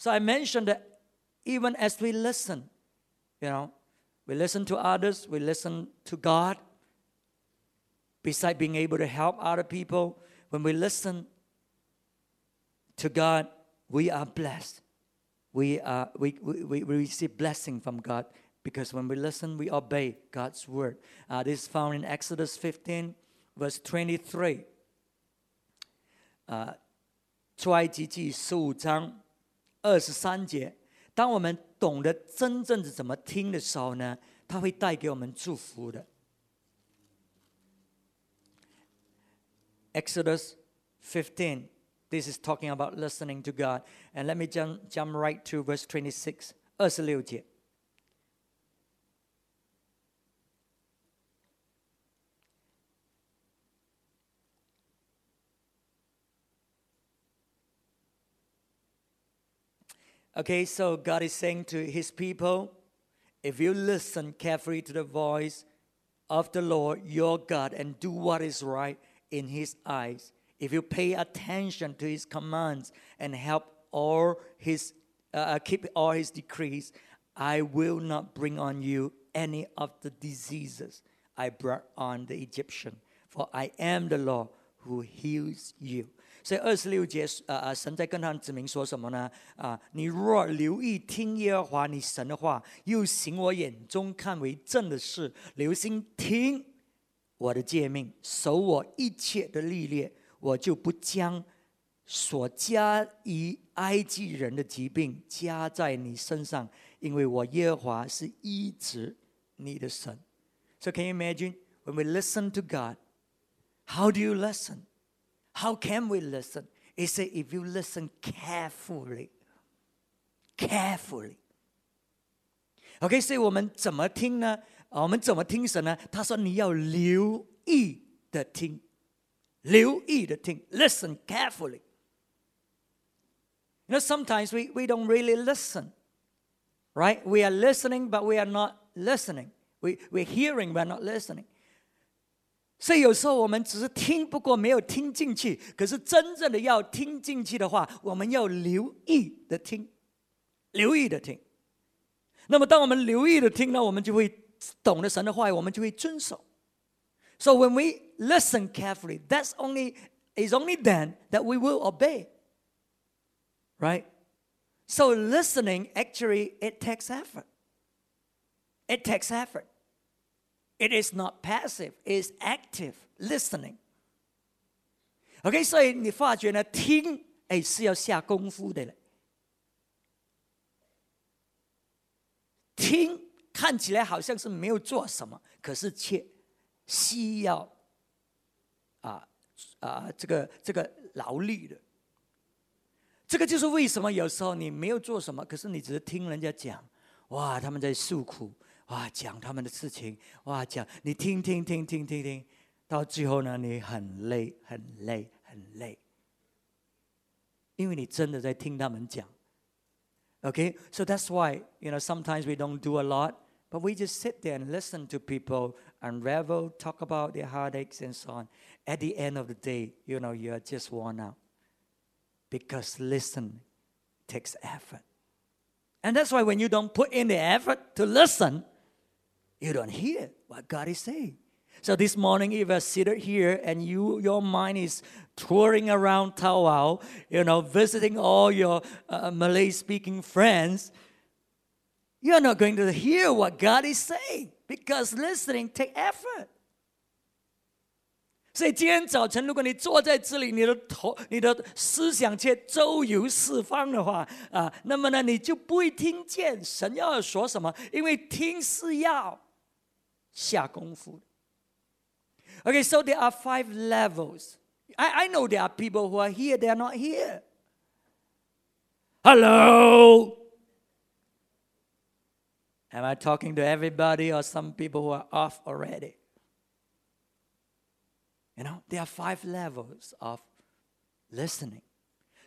So I mentioned that even as we listen, we listen to others, we listen to God. Besides being able to help other people, when we listen to God, we are blessed. We receive blessing from God, because when we listen, we obey God's word. This is found in Exodus 15, verse 23. 出埃及记15章23节，当我们懂得真正的怎么听的时候呢，它会带给我们祝福的。 Exodus 15. This is talking about listening to God. And let me jump right to verse 26. 26节。Okay, so God is saying to his people, if you listen carefully to the voice of the Lord your God and do what is right in his eyes, if you pay attention to his commands and keep all his decrees, I will not bring on you any of the diseases I brought on the Egyptian, for I am the Lord who heals you. 所以26节，神在跟他子民说什么呢？你若留意听耶和华你神的话，又行我眼中看为正的事，留心听我的诫命，守我一切的律例，我就不将所加于埃及人的疾病加在你身上，因为我耶和华是医治你的神。So can you imagine when we listen to God? How do you listen? How can we listen? He said, if you listen carefully, carefully. Okay, 所以我们怎么听呢？我们怎么听神呢？他说你要留意的听，留意的听 ，listen carefully. You know, sometimes we don't really listen, right? We are listening, but we are not listening. We're hearing, but not listening. 所以有时候我们只是听，不过没有听进去。可是真正的要听进去的话，我们要留意的听，留意的听。那么当我们留意的听呢，我们就会。懂得神的话，我们就会遵守。So when we listen carefully, it's only then that we will obey, right? So listening actually it takes effort. It takes effort. It is not passive; it is active listening. Okay, 所以你发觉呢，听是要下功夫的了。听。看起来好像是没有做什么，可是却需要这个劳力的。这个就是为什么有时候你没有做什么，可是你只是听人家讲，哇，他们在诉苦，哇，讲他们的事情，哇，讲你听，到最后呢，你很累，因为你真的在听他们讲。Okay, so that's why, sometimes we don't do a lot, but we just sit there and listen to people, unravel, talk about their heartaches and so on. At the end of the day, you're just worn out. Because listen takes effort. And that's why when you don't put in the effort to listen, you don't hear what God is saying. So this morning, if you're seated here and your mind is touring around Tawau, visiting all your Malay-speaking friends, you're not going to hear what God is saying because listening takes effort. 所以今天早晨，如果你坐在这里，你的思想却周游四方的话，那么呢，你就不会听见神要说什么，因为听是要下功夫的。Okay, so there are 5 levels. I know there are people who are here, they are not here. Hello? Am I talking to everybody or some people who are off already? There are 5 levels of listening.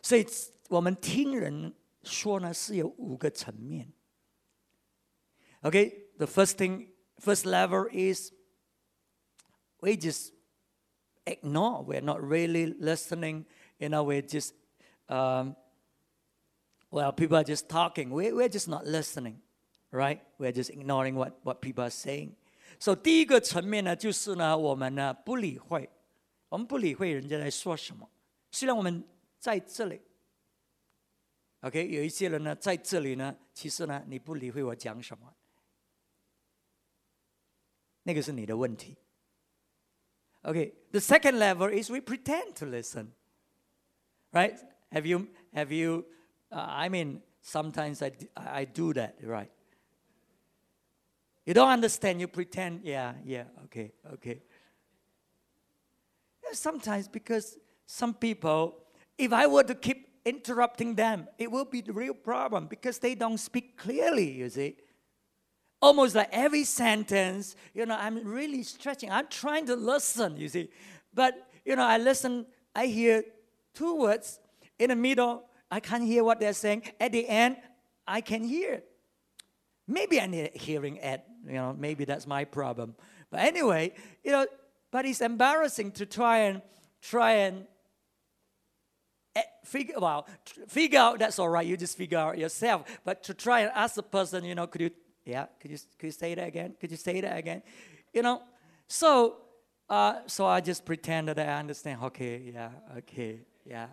So it's 我们听人说呢是有5个层面。Okay, the first level is we just ignore. We're not really listening. We're just well, people are just talking. We're just not listening, right? We're just ignoring what people are saying. So 第一个层面呢，就是呢，我们呢不理会，我们不理会人家在说什么。虽然我们在这里 ，OK， 有一些人呢在这里呢，其实呢你不理会我讲什么，那个是你的问题。Okay, the second level is we pretend to listen, right? Have you? I mean, sometimes I do that, right? You don't understand, you pretend, yeah, okay. Sometimes because some people, if I were to keep interrupting them, it will be the real problem because they don't speak clearly, you see. Almost like every sentence, you know, I'm really stretching. I'm trying to listen, you see. But, you know, I listen, I hear two words. In the middle, I can't hear what they're saying. At the end, I can hear it. Maybe I need a hearing aid, you know, maybe that's my problem. But anyway, you know, but it's embarrassing to try and figure out that's all right, you just figure out yourself. But to try and ask the person, you know, could you say that again? Could you say that again? You know, so I just pretended that I understand. Okay, yeah.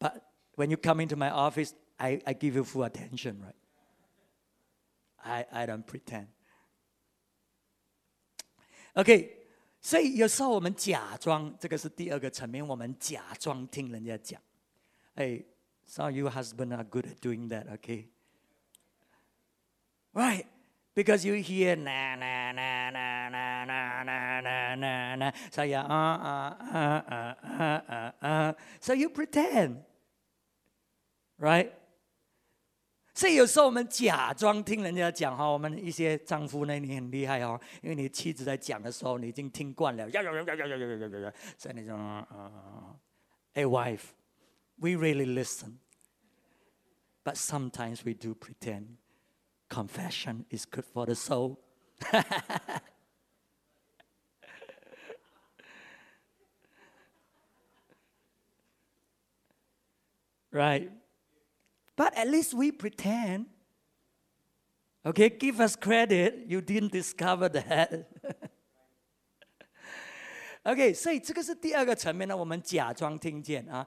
But when you come into my office, I give you full attention, right? I don't pretend. Okay, 所以有时候我们假装，这个是第二个层面，我们假装听人家讲。Hey, some of you husbands are good at doing that, okay? Right, because you hear na na na na na na na na na na, so you so you pretend, right? 所以有时候我们假装听人家讲哈，我们一些丈夫呢，你很厉害哦，因为你妻子在讲的时候，你已经听惯了，所以你就，Hey wife, we really listen, but sometimes we do pretend. Confession is good for the soul. Right. But at least we pretend. Okay, give us credit. You didn't discover that. Okay, 所以这个是第二个层面呢，我们假装听见啊！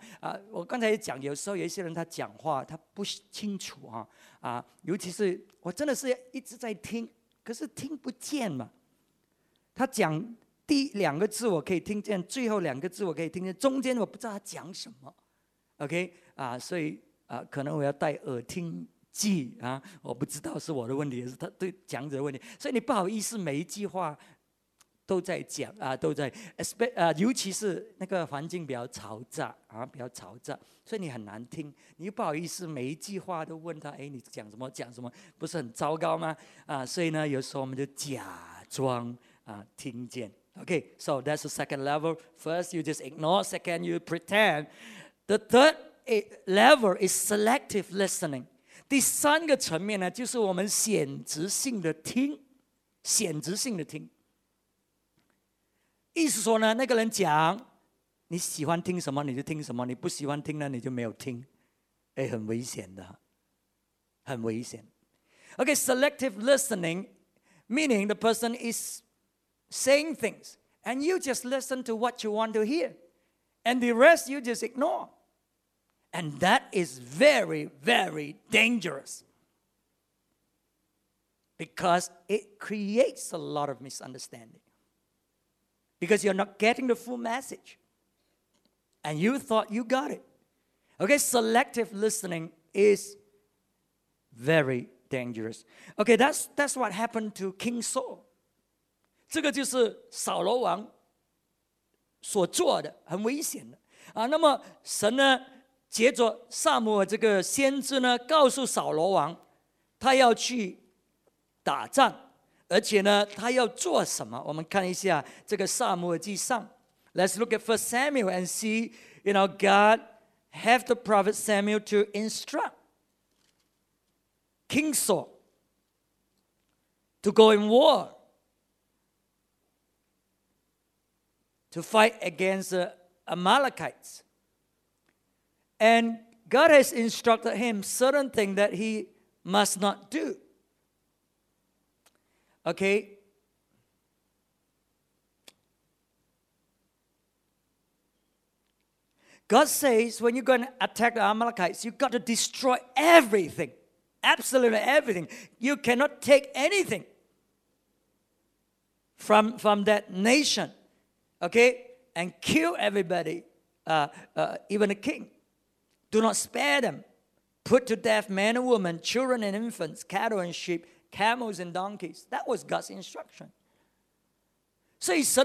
我刚才也讲，有时候有一些人他讲话他不清楚啊，尤其是我真的是一直在听，可是听不见嘛。他讲第两个字我可以听见，最后两个字我可以听见，中间我不知道他讲什么。OK 啊，所以。可能我要戴耳听器啊，我不知道是我的问题，也是他对讲者的问题，所以你不好意思每一句话都在讲啊，都在，尤其是那个环境比较嘈杂啊，比较嘈杂，所以你很难听，你又不好意思每一句话都问他，哎，你讲什么？讲什么？不是很糟糕吗？啊，所以呢，有时候我们就假装啊听见。Okay, so that's the second level. First, you just ignore. Second, you pretend. The third level is selective listening. 第三个层面呢，就是我们选择性的听，选择性的听。意思说呢，那个人讲你喜欢听什么你就听什么，你不喜欢听呢你就没有听，哎，很危险的，很危险。Okay, selective listening, meaning the person is saying things and you just listen to what you want to hear, and the rest you just ignore. And that is very, very dangerous because it creates a lot of misunderstanding because you're not getting the full message and you thought you got it. Okay, selective listening is very dangerous. Okay, that's what happened to King Saul. 这个就是扫罗王所做的，很危险的啊。那么神呢？接着，撒母耳这个先知呢，告诉扫罗王，他要去打仗，而且呢，他要做什么？我们看一下这个撒母耳记上。Let's look at 1 Samuel and see, you know, God have the prophet Samuel to instruct King Saul to go in war to fight against the Amalekites. And God has instructed him certain things that he must not do. Okay? God says when you're going to attack the Amalekites, you've got to destroy everything. Absolutely everything. You cannot take anything from that nation. Okay? And kill everybody, even a king. Do not spare them. Put to death men and women, children and infants, cattle and sheep, camels and donkeys. That was God's instruction. 所以扫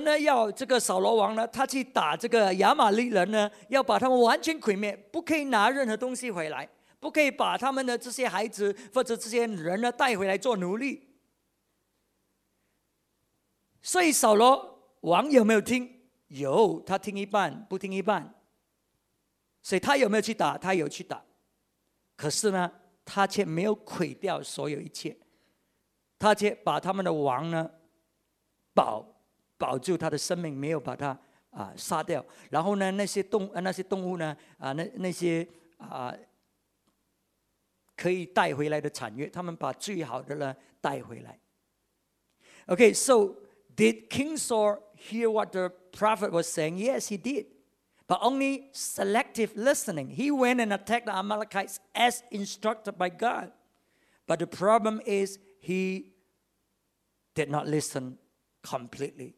罗王呢，他去打这个亚玛利人呢，要把他们完全毁灭，不可以拿任何东西回来，不可以把他们的这些孩子或者这些人呢带回来做奴隶。所以扫罗王有没有听？有，他听一半，不听一半。所以他有没有去打？他有去打。可是呢，他却没有毁掉所有一切，他却把他们的王呢保 保住他的生命，没有把他杀掉。然后呢，那些动物，那些动物呢，那些可以带回来的产业，他们把最好的呢带回来。Okay, so did King Saul hear what the prophet was saying? Yes, he did, but only selective listening. He went and attacked the Amalekites as instructed by God, but the problem is he did not listen completely.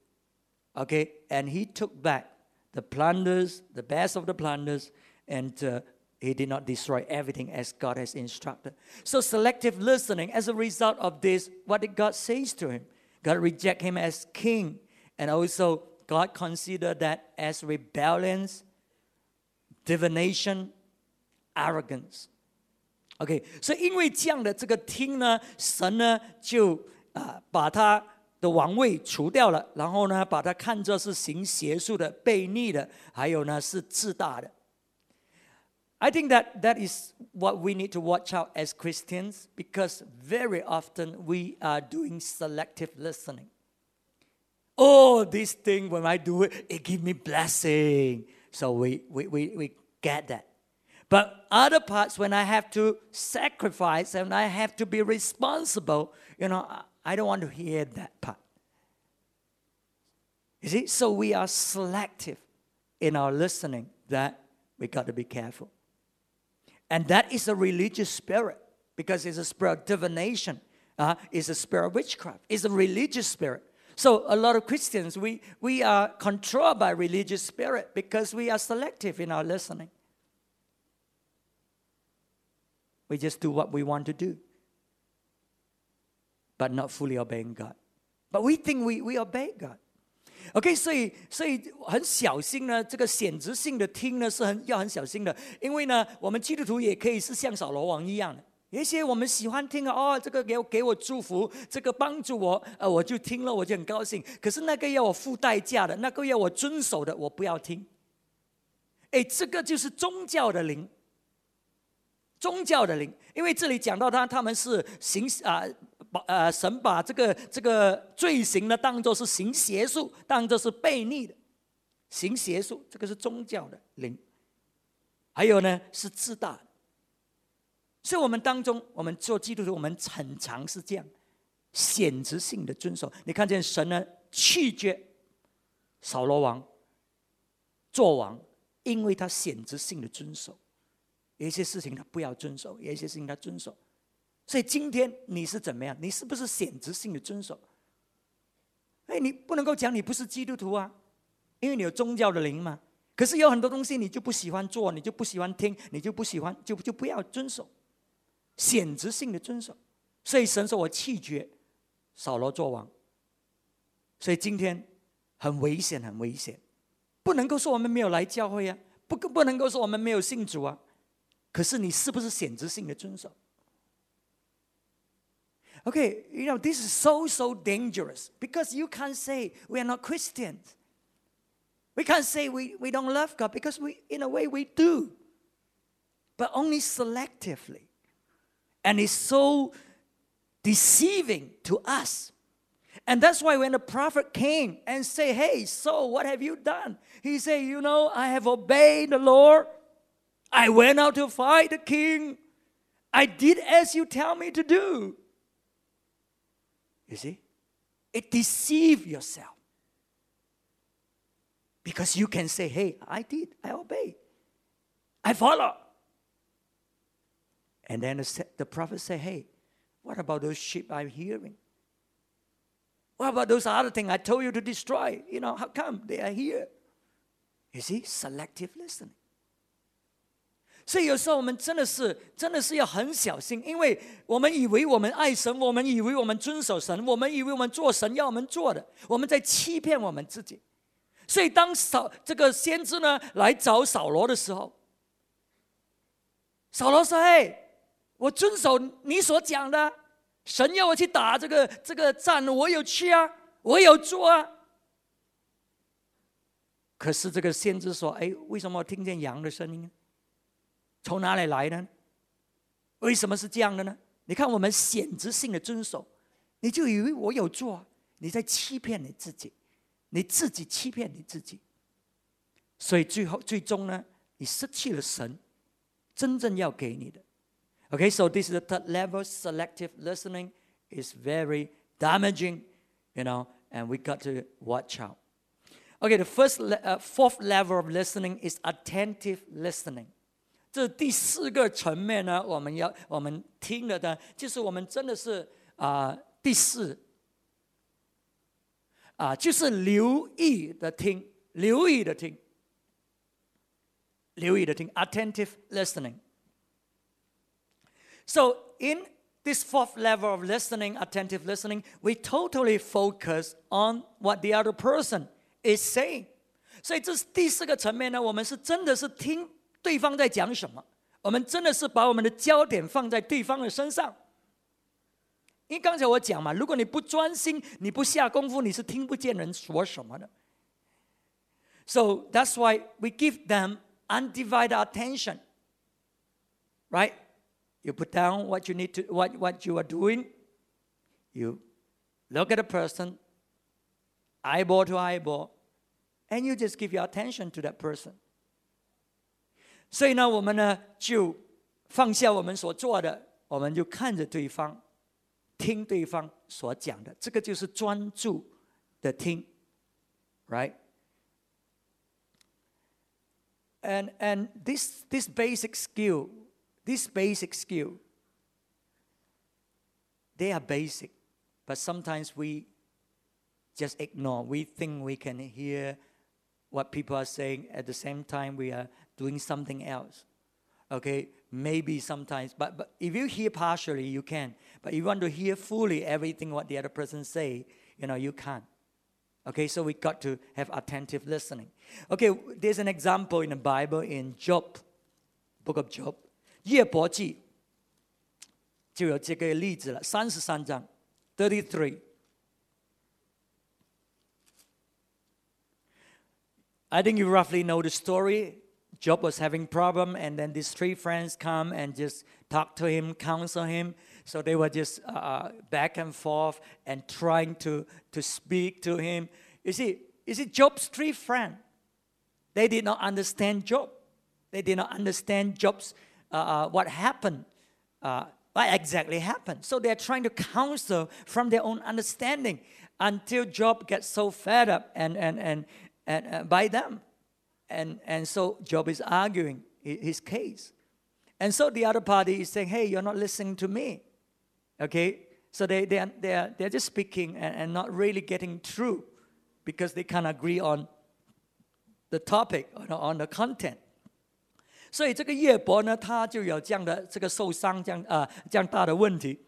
Okay, and he took back the plunders, the best of the plunders, and he did not destroy everything as God has instructed. So selective listening, as a result of this, what did God say to him? God rejected him as king, and also God considered that as rebellion, divination, arrogance. Okay, so 因为这样的这个听呢，神呢就把他 I think that is what we need to watch out as Christians, because very often we are doing selective listening. Oh, this thing, when I do it, it gives me blessing. So we get that. But other parts, when I have to sacrifice and I have to be responsible, you know, I don't want to hear that part. You see, so we are selective in our listening, that we got to be careful. And that is a religious spirit, because it's a spirit of divination, it's a spirit of witchcraft, it's a religious spirit. So a lot of Christians, we are controlled by religious spirit because we are selective in our listening. We just do what we want to do, but not fully obeying God. But we think we obey God. Okay, 所以很小心呢，这个显执性的听呢是很要很小心的，因为呢，我们基督徒也可以是像扫罗王一样的，有一些我们喜欢听的，哦，这个给我把这个给我祝福，这个帮助我，我就听了，我就很高兴。可是那个要我付代价的，那个要我遵守的，我不要听。哎，这个就是宗教的灵，宗教的灵，因为这里讲到他们是行 神把这个罪行的当作是行邪术，当作是悖逆的，行邪术，这个是宗教的灵。还有呢，是自大的。所以我们当中，我们做基督徒，我们很常是这样，显执性的遵守。你看见神呢，拒绝扫罗王做王，因为他显执性的遵守，有一些事情他不要遵守，有一些事情他遵守。 所以今天你是怎么样？你是不是显执性的遵守？哎，你不能够讲你不是基督徒啊，因为你有宗教的灵嘛。可是有很多东西你就不行欢做，你就不行听，你就不行就不要遵守，显执性的遵守。所以神说我弃绝扫罗做王。所以今天很危险，很危险，不能够说我们没有来教会啊，不能够说我们没有信主啊。可是你是不是显执性的遵守？ Okay, you know, this is so dangerous, because you can't say we are not Christians. We can't say we don't love God, because we, in a way, we do. But only selectively. And it's so deceiving to us. And that's why when the prophet came and said, hey, so what have you done? He said, you know, I have obeyed the Lord. I went out to fight the king. I did as you tell me to do. You see, it deceives yourself. Because you can say, hey, I did, I obeyed, I follow. And then the prophet said, hey, what about those sheep I'm hearing? What about those other things I told you to destroy? You know, how come they are here? You see, selective listening. 所以有时候我们真的是要很小心，因为我们以为我们爱神，我们以为我们遵守神，我们以为我们做神要我们做的，我们在欺骗我们自己。所以当这个先知呢来找扫罗的时候，扫罗说：“嘿，我遵守你所讲的，神要我去打这个战，我有去啊，我有做啊。”可是这个先知说：“哎，为什么我听见羊的声音呢？ 从哪里来呢？为什么是这样的呢？你看，我们选择性的遵守，你就以为我有做，你在欺骗你自己，你自己欺骗你自己。所以最终呢，你失去了神真正要给你的。Okay, so this is the third level. Selective listening is very damaging, you know, and we got to watch out. Okay, the fourth level of listening is attentive listening. 这第四个层面呢，我们听了的，就是我们真的是第四就是留意的听 ，attentive listening. So in this fourth level of listening, attentive listening, we totally focus on what the other person is saying. 所以这是第四个层面呢，我们是真的是听 对方在讲什么，我们真的是把我们的焦点放在对方的身上。因为刚才我讲嘛，如果你不专心，你不下功夫，你是听不见人说什么的。So that's why we give them undivided attention, right? You put down what you need to, what you are doing. You look at a person, eyeball to eyeball, and you just give your attention to that person. 所以呢，我们呢就放下我们所做的，我们就看着对方，听对方所讲的，这个就是专注的听 ，right? And this basic skill, they are basic, but sometimes we just ignore. We think we can hear what people are saying at the same time we are doing something else. Okay, maybe sometimes, but if you hear partially, you can. But if you want to hear fully everything what the other person say, you know, you can't. Okay, so we got to have attentive listening. Okay, there's an example in the Bible in Job, book of Job, 约伯记就有这个例子了，33章 33. I think you roughly know the story. Job was having problem, and then these three friends come and just talk to him, counsel him. So they were just back and forth and trying to speak to him. You see, Job's three friends, they did not understand Job. They did not understand Job's what happened, what exactly happened. So they are trying to counsel from their own understanding until Job gets so fed up and by them. And so Job is arguing his case. And so the other party is saying, hey, you're not listening to me. Okay? So they're just speaking and not really getting through because they can't agree on the topic, on the content. 所以这个约伯呢，他就有这样的这个受伤，这样大的问题。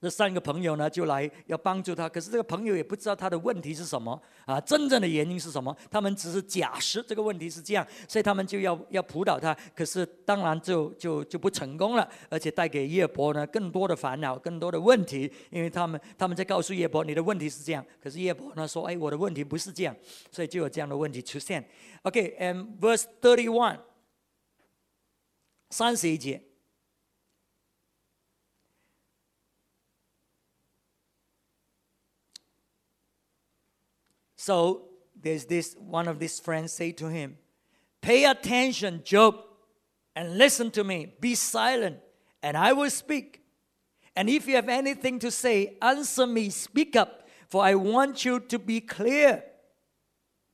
这三个朋友呢，就来要帮助他，可是这个朋友也不知道他的问题是什么啊，真正的原因是什么？他们只是假设这个问题是这样，所以他们就要扑倒他，可是当然就不成功了，而且带给约伯呢更多的烦恼，更多的问题，因为他们在告诉约伯，你的问题是这样，可是约伯呢说，哎，我的问题不是这样，所以就有这样的问题出现。Okay, and verse 31, 31节。 So there's this one of these friends say to him, pay attention, Job, and listen to me. Be silent, and I will speak. And if you have anything to say, answer me, speak up, for I want you to be clear.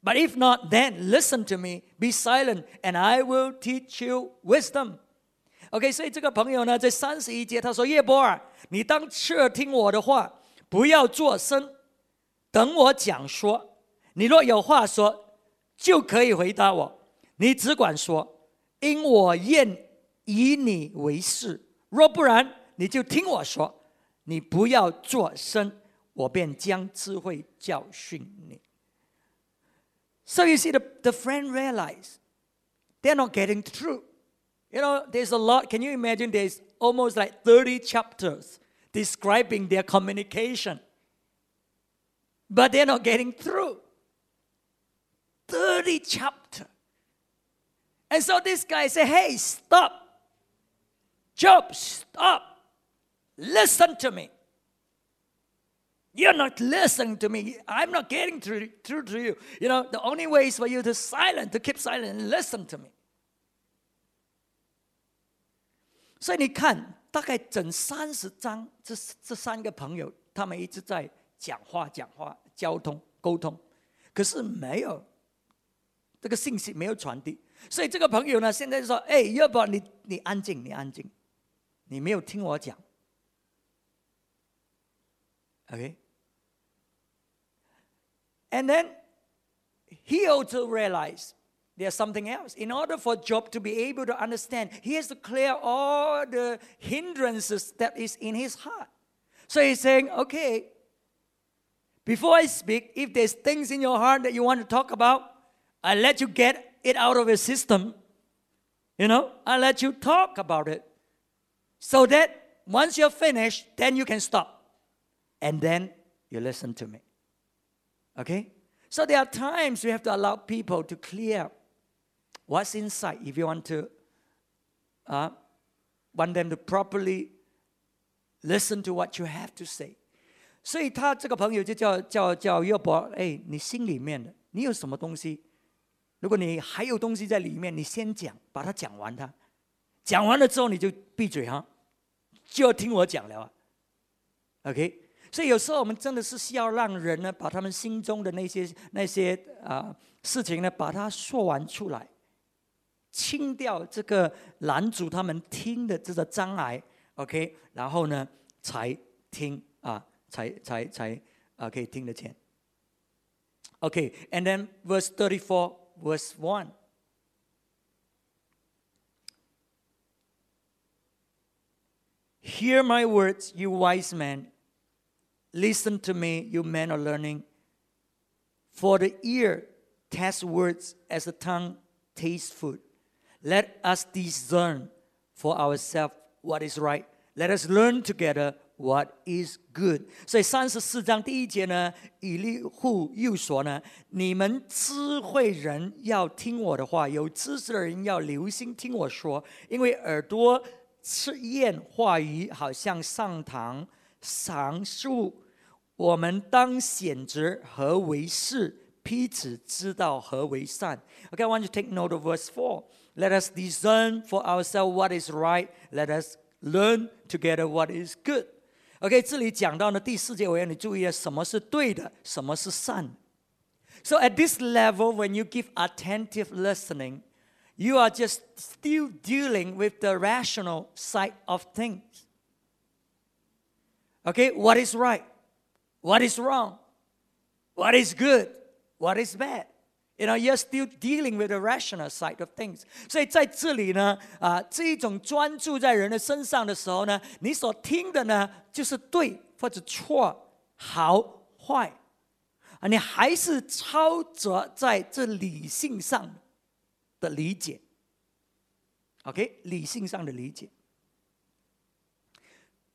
But if not, then listen to me, be silent, and I will teach you wisdom. OK， 所以这个朋友呢，在31节他说：“耶波尔，你当侧耳听我的话，不要作声，等我讲说。你若有话说，就可以回答我。你只管说，因我愿以你为是。若不然，你就听我说。你不要作声，我便将智慧教训你。” So you see, the friend realized they're not getting through. You know, there's a lot. Can you imagine? There's almost like 30 chapters describing their communication. But they're not getting through. 30 chapters. And so this guy said, hey, stop. Job, stop. Listen to me. You're not listening to me. I'm not getting through to you. You know, the only way is for you to keep silent and listen to me. 所以你看，大概整30章，这三个朋友，他们一直在讲话，沟通，可是没有这个信息没有传递。所以这个朋友呢，现在就说：“哎，要不你安静，你没有听我讲。” Okay. And then he also realized there's something else. In order for Job to be able to understand, he has to clear all the hindrances that is in his heart. So he's saying, okay, before I speak, if there's things in your heart that you want to talk about, I'll let you get it out of your system. You know, I'll let you talk about it. So that once you're finished, then you can stop. And then you listen to me. Okay? So there are times we have to allow people to clear what's inside if you want to want them to properly listen to what you have to say. 所以他这个朋友就叫约伯，哎，你心里面的，你有什么东西？如果你还有东西在里面，你先讲，把它讲完它。讲完了之后你就闭嘴哈，就要听我讲了啊。Okay? 所以有时候我们真的是需要让人呢，把他们心中的那些事情呢，把它说完出来，清掉这个拦阻他们听的这个障碍 ，OK， 然后呢才听啊，才啊可以听得见。OK，and then verse 34, verse 1. Hear my words, you wise men. Listen to me, you men of learning. For the ear tastes words as the tongue tastes food. Let us discern for ourselves what is right. Let us learn together what is good. 所以34章第一节呢，以利户又说呢：你们智慧人要听我的话，有知识的人要留心听我说，因为耳朵吃咽话语，好像上膛上树。我们当显知何为是，彼此知道何为善。Okay, I want you to take note of verse 4. Let us discern for ourselves what is right. Let us learn together what is good. Okay, 这里讲到呢第4节，我要你注意什么是对的，什么是善。So at this level, when you give attentive listening, you are just still dealing with the rational side of things. Okay, what is right? What is wrong? What is good? What is bad? You know, you're still dealing with the rational side of things. 所以在这里呢，这一种专注在人的身上的时候呢，你所听的呢，就是对或者错、好坏，你还是超着在这理性上的理解。OK， 理性上的理解。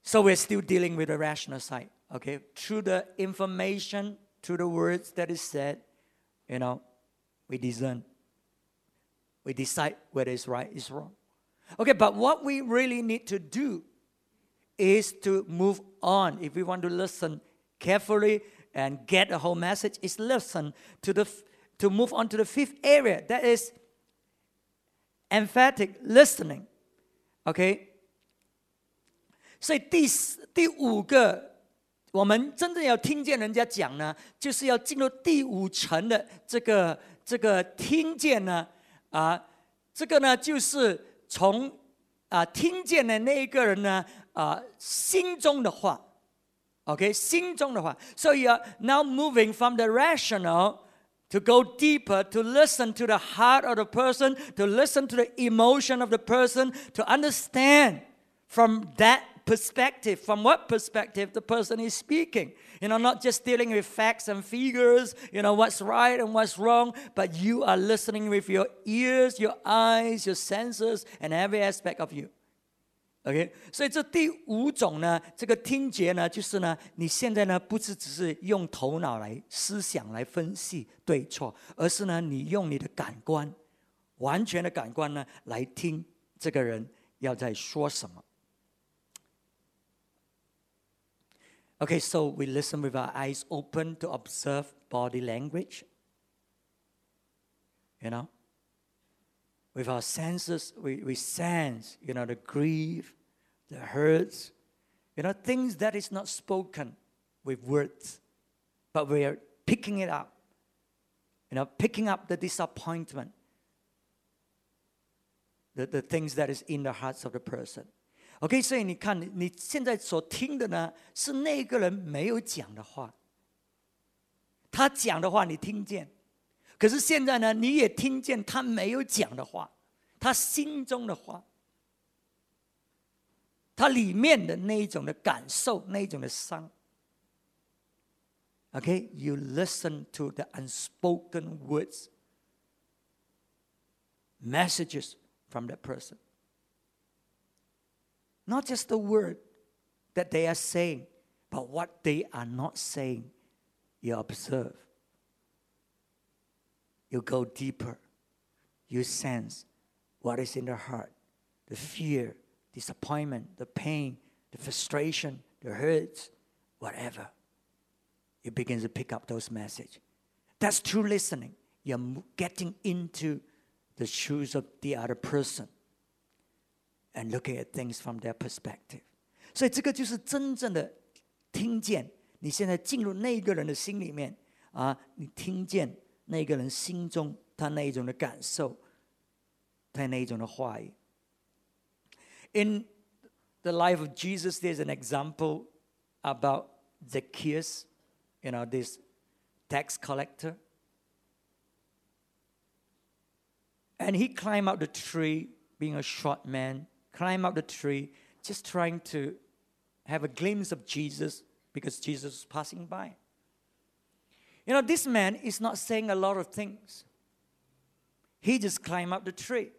So we're still dealing with the rational side, okay? Through the information, through the words that is said, you know, we discern. We decide whether it's right, it's wrong. Okay, but what we really need to do is to move on. If we want to listen carefully and get the whole message, is listen to move on to the fifth area. That is emphatic listening. OK， 所以第五个，我们真正要听见人家讲呢，就是要进入第五层的这个听见呢，这个呢就是从听见的那一个人呢心中的话。OK， 心中的话。So you are now moving from the rational to go deeper, to listen to the heart of the person, to listen to the emotion of the person, to understand from that perspective, from what perspective the person is speaking. You know, not just dealing with facts and figures, you know, what's right and what's wrong, but you are listening with your ears, your eyes, your senses, and every aspect of you. OK， 所以这第五种呢，这个听觉呢，就是呢，你现在呢，不是只是用头脑来思想来分析对错，而是呢，你用你的感官，完全的感官呢，来听这个人要在说什么。OK， so we listen with our eyes open to observe body language. You know.With our senses, we sense, you know, the grief, the hurts, you know, things that is not spoken with words, but we are picking it up, you know, picking up the disappointment, the things that is in the hearts of the person. Okay, 所以你看，你现在所听的呢，是那个人没有讲的话，他讲的话你听见。可是现在呢，你也听见他没有讲的话，他心中的话，他里面的那一种的感受，那一种的伤。Okay, you listen to the unspoken words, messages from that person. Not just the word that they are saying, but what they are not saying, you observe.You go deeper. You sense what is in the heart, the fear, disappointment, the pain, the frustration, the hurts, whatever. You begin to pick up those messages. That's true listening. You're getting into the shoes of the other person and looking at things from their perspective. 所以这个就是真正的听见。你现在进入那一个人的心里面啊，你听见。那个人心中他那一种的感受，他那一种的话语。In the life of Jesus, there's an example about Zacchaeus, you know, this tax collector. And he climbed up the tree, being a short man, climbed up the tree, just trying to have a glimpse of Jesus because Jesus was passing by.You know, this man is not saying a lot of things. He just climbed up the tree,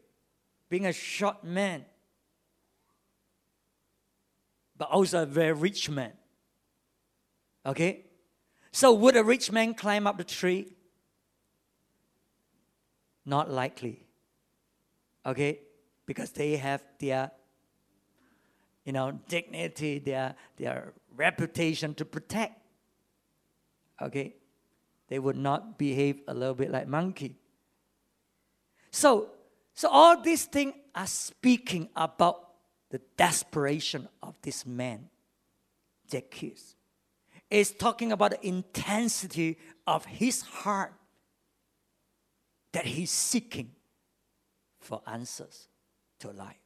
being a short man, but also a very rich man. Okay? So would a rich man climb up the tree? Not likely. Okay? Because they have their, you know, dignity, their reputation to protect. Okay?They would not behave a little bit like monkey. So all these things are speaking about the desperation of this man, Zacchaeus. It's talking about the intensity of his heart that he's seeking for answers to life.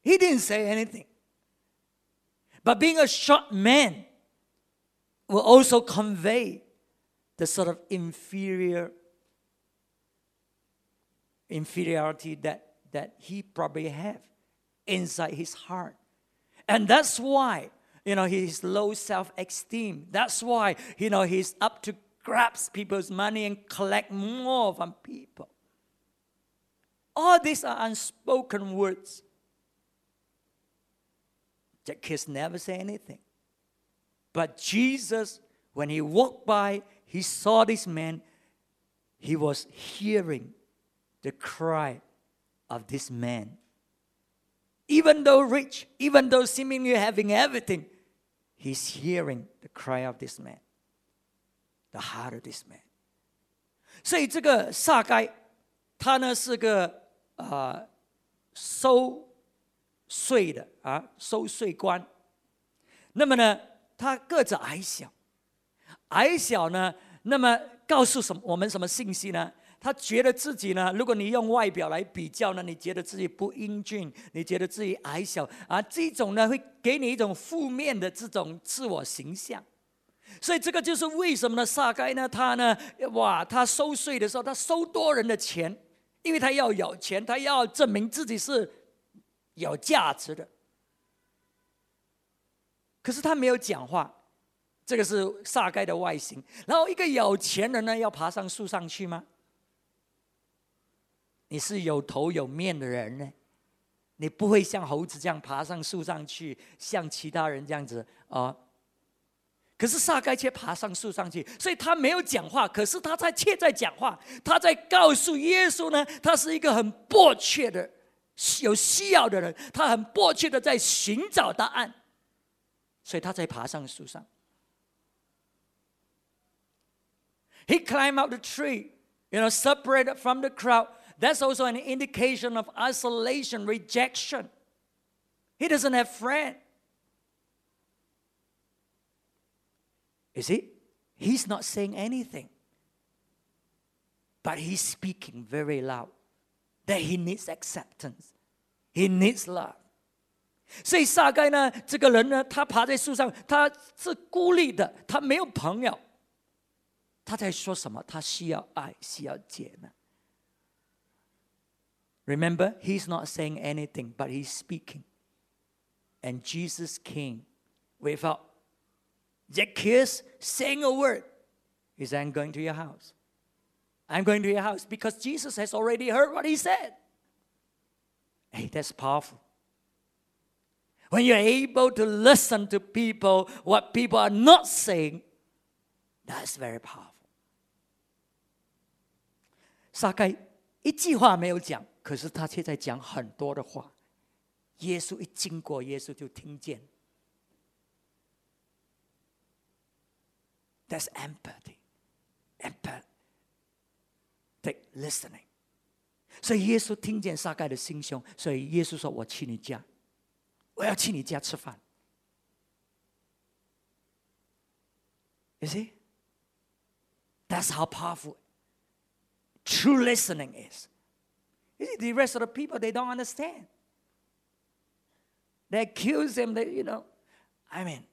He didn't say anything. But being a short man will also convey the sort of inferiority that he probably have inside his heart. And that's why, you know, his low self-esteem. That's why, you know, he's up to grab people's money and collect more from people. All these are unspoken words. Zacchaeus never said anything. But Jesus, when he walked by,He saw this man. He was hearing the cry of this man. Even though rich, even though seemingly having everything, he's hearing the cry of this man, the heart of this man. 所以这个撒该，他呢是个收税的啊，收税官。那么呢，他个子矮小，矮小呢，那么告诉我们什么信息呢？他觉得自己呢，如果你用外表来比较呢，你觉得自己不英俊，你觉得自己矮小啊，这种呢会给你一种负面的这种自我形象。所以这个就是为什么呢？撒该呢，他呢，哇，他收税的时候，他收多人的钱，因为他要有钱，他要证明自己是有价值的。可是他没有讲话，这个是撒该的外形。然后一个有钱人呢，要爬上树上去吗？你是有头有面的人呢，你不会像猴子这样爬上树上去，像其他人这样子啊。可是撒该却爬上树上去，所以他没有讲话，可是他却在讲话，他在告诉耶稣呢，他是一个很迫切的、有需要的人，他很迫切的在寻找答案，所以他才爬上树上。He climbed up the tree, you know, separated from the crowd. That's also an indication of isolation, rejection. He doesn't have friends. You see, he's not saying anything, but he's speaking very loud that he needs acceptance, he needs love. 所以撒该呢，这个人呢，他爬在树上，他是孤立的，他没有朋友，他在说什么？他需要爱，需要接纳。Remember, he's not saying anything, but he's speaking. And Jesus came without Zacchaeus saying a word. He said, I'm going to your house. I'm going to your house because Jesus has already heard what he said. Hey, that's powerful. When you're able to listen to people, what people are not saying, that's very powerful. 撒该一句话没有讲，可是他却在讲很多的话。耶稣一经过，耶稣就听见。That's empathy. Empathetic listening. 所以耶稣听见撒该的心胸，所以耶稣说：“我去你家，我要去你家吃饭。” You see? That's how powerful true listening is. You see, the rest of the people, they don't understand. They accuse him, you know. I mean,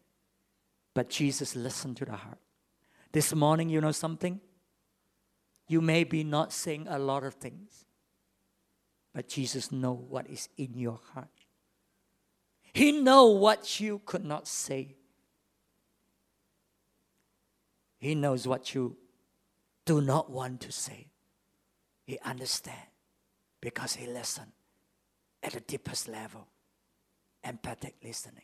but Jesus listened to the heart. This morning, you know something? You may be not saying a lot of things, but Jesus knows what is in your heart. He knows what you could not say. He knows what you do not want to say. He understands because he listened at the deepest level, empathic listening.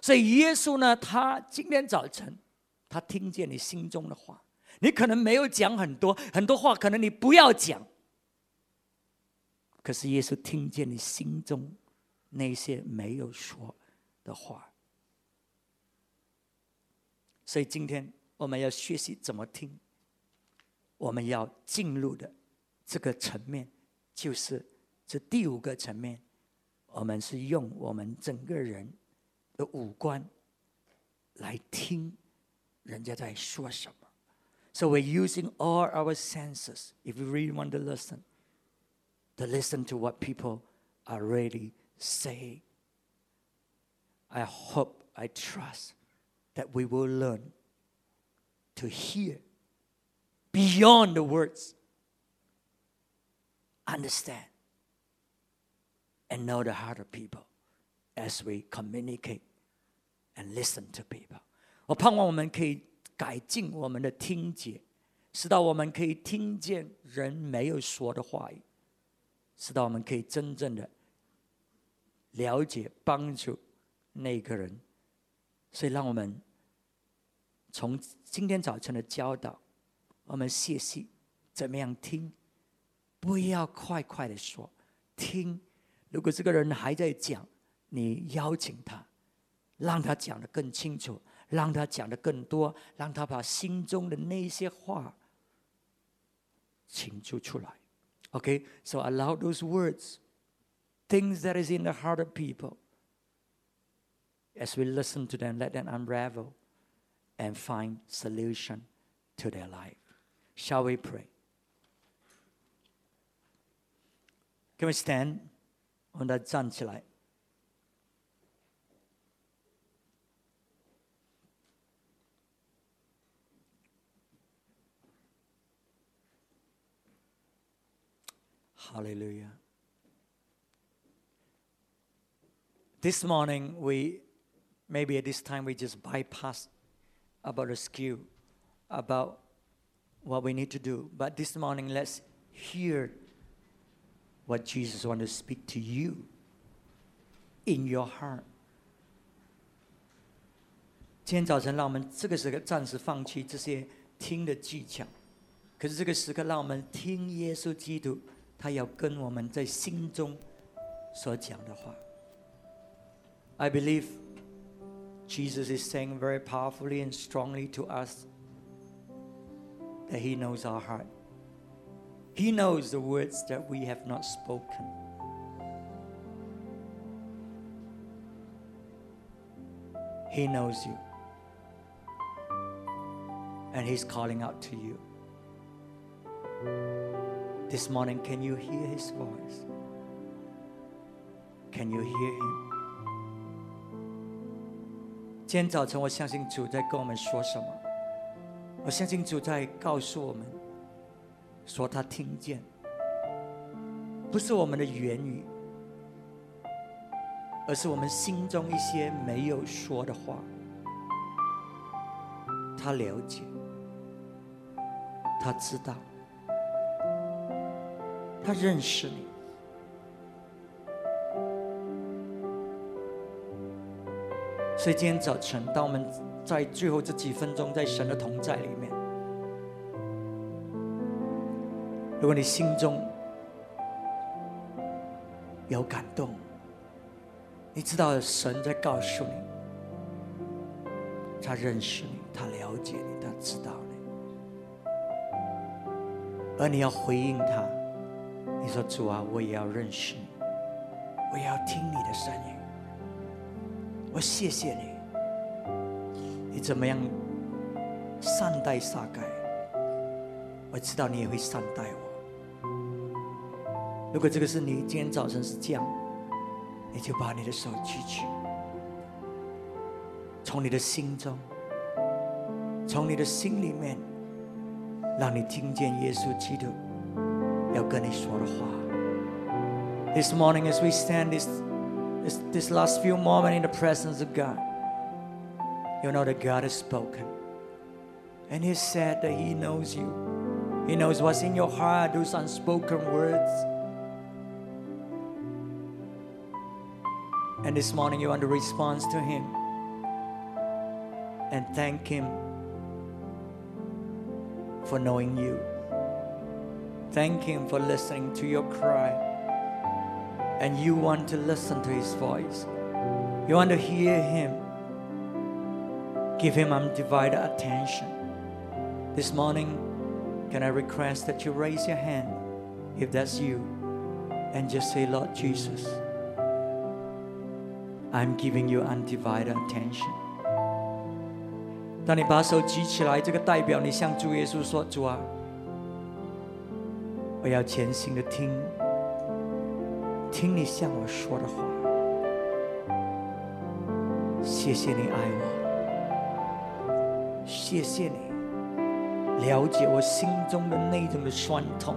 所以耶稣呢，他今天早晨，他听见你心中的话，你可能没有讲很多，很多话可能你不要讲，可是耶稣听见你心中那些没有说的话。所以今天我们要学习怎么听，我们要进入的这个层面，就是这第五个层面，我们是用我们整个人的五官来听人家在说什么。 So we're using all our senses, if we really want to listen to what people are really saying. I hope, I trust that we will learn to hear beyond the words, understand, and know the heart of people as we communicate and listen to people. 我盼望我们可以改进我们的听觉，使到我们可以听见人没有说的话语，使到我们可以真正的了解、帮助那个人。所以，让我们从今天早晨的教导，我们学习怎么样听，不要快快的说，听。如果这个人还在讲，你邀请他，让他讲得更清楚。让他讲的更多，让他把心中的那些话倾注出来。Okay, so allow those words, things that is in the heart of people. As we listen to them, let them unravel and find solution to their life. Shall we pray? Can we stand? 我们站起来。 Hallelujah. This morning, we just bypass about the skill, about what we need to do. But this morning, let's hear what Jesus wants to speak to you in your heart. 今天早晨，让我们这个时刻暂时放弃这些听的技巧，可是这个时刻，让我们听耶稣基督。 他要跟我们在心中所讲的话。I believe Jesus is saying very powerfully and strongly to us that He knows our heart. He knows the words that we have not spoken. He knows you. And He's calling out to you. This morning, can you hear His voice? Can you hear Him? 今天早晨，我相信主在跟我们说什么。我相信主在告诉我们，说他听见，不是我们的言语，而是我们心中一些没有说的话。他了解，他知道。 他认识你。所以今天早晨，当我们在最后这几分钟在神的同在里面，如果你心中有感动，你知道神在告诉你，他认识你，他了解你，他知道你，而你要回应他。 你说主啊，我也要认识你，我也要听你的声音。我谢谢你，你怎么样善待撒该？我知道你也会善待我。如果这个是你，今天早晨是这样，你就把你的手举起，从你的心中，从你的心里面，让你听见耶稣基督。 要跟你说的话。This morning, as we stand this last few moments in the presence of God, you know that God has spoken, and He said that He knows you. He knows what's in your heart, those unspoken words. And this morning, you want to respond to Him and thank Him for knowing you. Thank Him for listening to your cry. And you want to listen to His voice. You want to hear Him. Give Him undivided attention. This morning, can I request that you raise your hand, if that's you, and just say, Lord Jesus, I'm giving you undivided attention. 当你把手举起来，这个代表你向主耶稣说：“主啊。” 我要全心地听，听你向我说的话。谢谢你爱我，谢谢你了解我心中的那种的酸痛，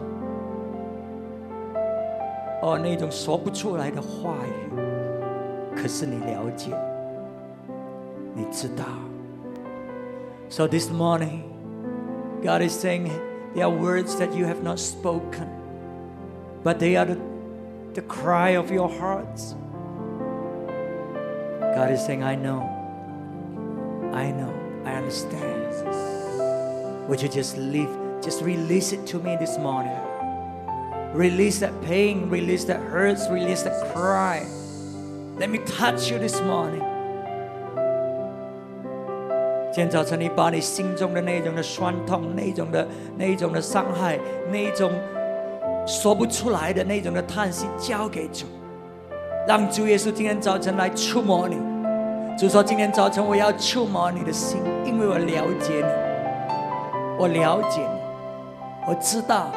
哦，那种说不出来的话语，可是你了解，你知道。So this morning, God is saying. They are words that you have not spoken, but they are the cry of your hearts. God is saying, I know, I understand. Would you just release it to me this morning? Release that pain, release that hurts, release that cry. Let me touch you this morning. 今天早晨，你把你心中的那种的酸痛、那种的伤害、那种说不出来的那种的叹息交给主，让主耶稣今天早晨来触摸你。主说，今天早晨我要触摸你的心，因为我了解你，我了解你，我知道，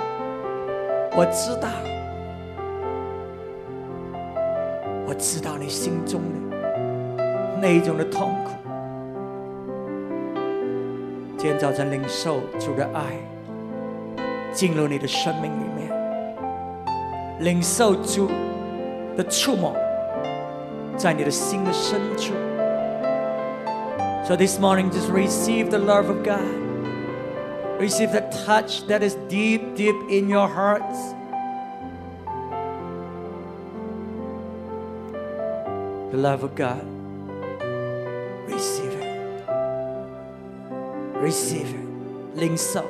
我知道，我知道你心中的那一种的痛苦。今天早晨领受主的爱进入你的生命里面，领受主的触摸在你的心的深处。 So this morning, just receive the love of God. Receive the touch that is deep, deep in your hearts. The love of God. Receive it. Receive it. 领受。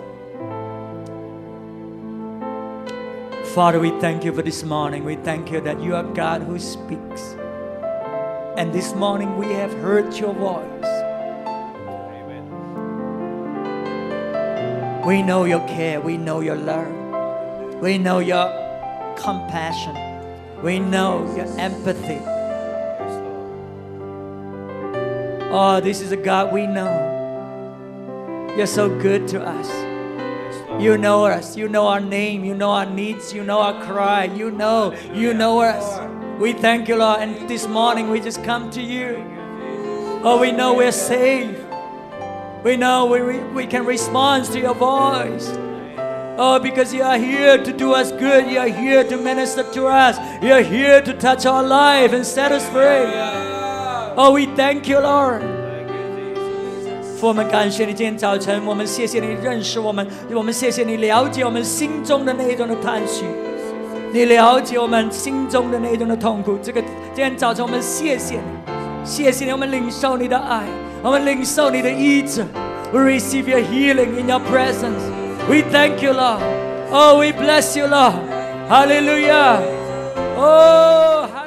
Father, we thank you for this morning. We thank you that you are God who speaks. And this morning we have heard your voice. Amen. We know your care. We know your love. We know your compassion. We know your empathy. Oh, this is a God we know. You're so good to us. You know us. You know our name. You know our needs. You know our cry. You know us. We thank you, Lord. And this morning we just come to you. Oh, we know we're saved. We know we can respond to your voice. Oh, because you are here to do us good. You are here to minister to us. You are here to touch our life and set us free. Oh, we thank you, Lord. 我们感谢你，今天早晨，我们谢谢你认识我们，我们谢谢你了解我们心中的那一种的叹息，你了解我们心中的那一种的痛苦。今天早晨，我们谢谢你，谢谢你，我们领受你的爱，我们领受你的医治。We receive your healing in your presence. We thank you, Lord. Oh, we bless you, Lord. Hallelujah. Oh.